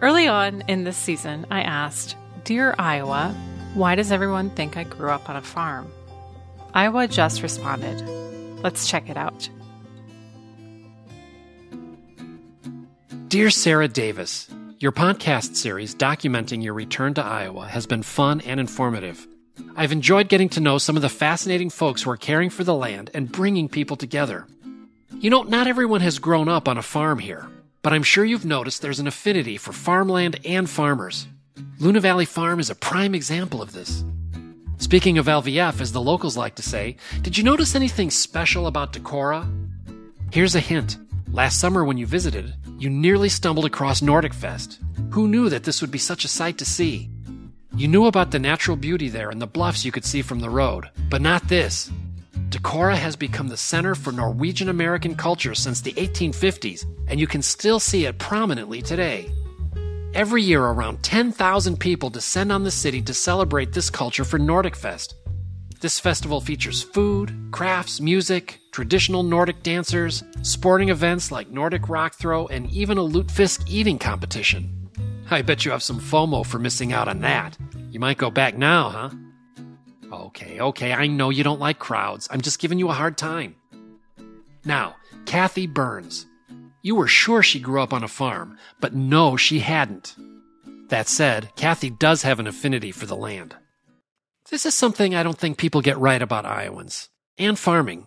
Early on in this season, I asked, "Dear Iowa, why does everyone think I grew up on a farm?" Iowa just responded. Let's check it out. Dear Sarah Davis, your podcast series documenting your return to Iowa has been fun and informative. I've enjoyed getting to know some of the fascinating folks who are caring for the land and bringing people together. You know, not everyone has grown up on a farm here, but I'm sure you've noticed there's an affinity for farmland and farmers. Luna Valley Farm is a prime example of this. Speaking of LVF, as the locals like to say, did you notice anything special about Decorah? Here's a hint. Last summer when you visited, you nearly stumbled across Nordic Fest. Who knew that this would be such a sight to see? You knew about the natural beauty there and the bluffs you could see from the road, but not this. Decorah has become the center for Norwegian-American culture since the 1850s, and you can still see it prominently today. Every year, around 10,000 people descend on the city to celebrate this culture for Nordic Fest. This festival features food, crafts, music, traditional Nordic dancers, sporting events like Nordic rock throw, and even a lutefisk eating competition. I bet you have some FOMO for missing out on that. You might go back now, huh? Okay, I know you don't like crowds. I'm just giving you a hard time. Now, Kathy Burns. You were sure she grew up on a farm, but no, she hadn't. That said, Kathy does have an affinity for the land. This is something I don't think people get right about Iowans, and farming.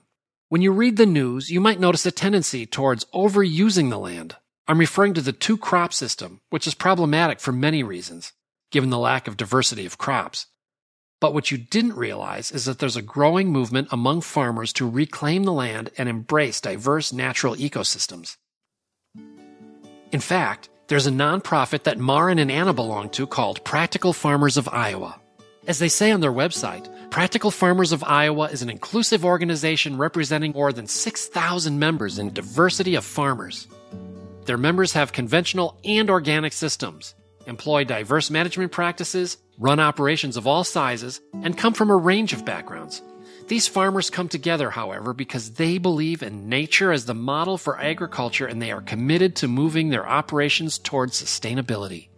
When you read the news, you might notice a tendency towards overusing the land. I'm referring to the two-crop system, which is problematic for many reasons, given the lack of diversity of crops. But what you didn't realize is that there's a growing movement among farmers to reclaim the land and embrace diverse natural ecosystems. In fact, there's a nonprofit that Maren and Anna belong to called Practical Farmers of Iowa. As they say on their website, Practical Farmers of Iowa is an inclusive organization representing more than 6,000 members in diversity of farmers. Their members have conventional and organic systems, employ diverse management practices, run operations of all sizes, and come from a range of backgrounds. These farmers come together, however, because they believe in nature as the model for agriculture, and they are committed to moving their operations towards sustainability.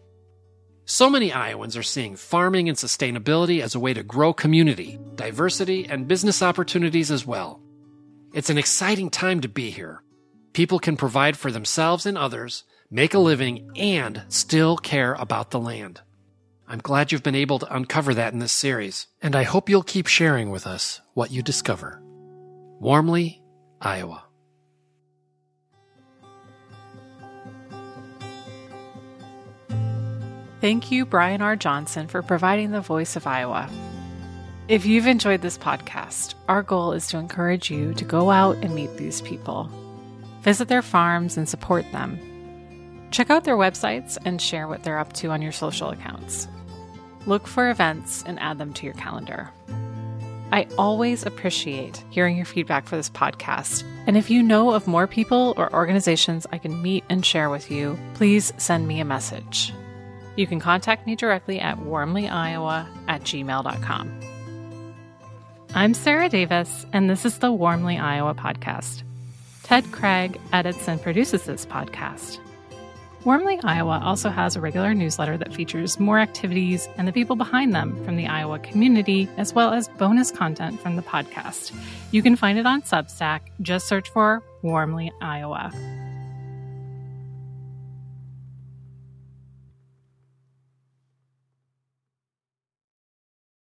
So many Iowans are seeing farming and sustainability as a way to grow community, diversity, and business opportunities as well. It's an exciting time to be here. People can provide for themselves and others, make a living, and still care about the land. I'm glad you've been able to uncover that in this series, and I hope you'll keep sharing with us what you discover. Warmly, Iowa. Thank you, Brian R. Johnson, for providing the voice of Iowa. If you've enjoyed this podcast, our goal is to encourage you to go out and meet these people, visit their farms and support them. Check out their websites and share what they're up to on your social accounts. Look for events and add them to your calendar. I always appreciate hearing your feedback for this podcast. And if you know of more people or organizations I can meet and share with you, please send me a message. You can contact me directly at warmlyowa@gmail.com. I'm Sarah Davis, and this is the Warmly Iowa podcast. Ted Craig edits and produces this podcast. Warmly Iowa also has a regular newsletter that features more activities and the people behind them from the Iowa community, as well as bonus content from the podcast. You can find it on Substack. Just search for Warmly Iowa.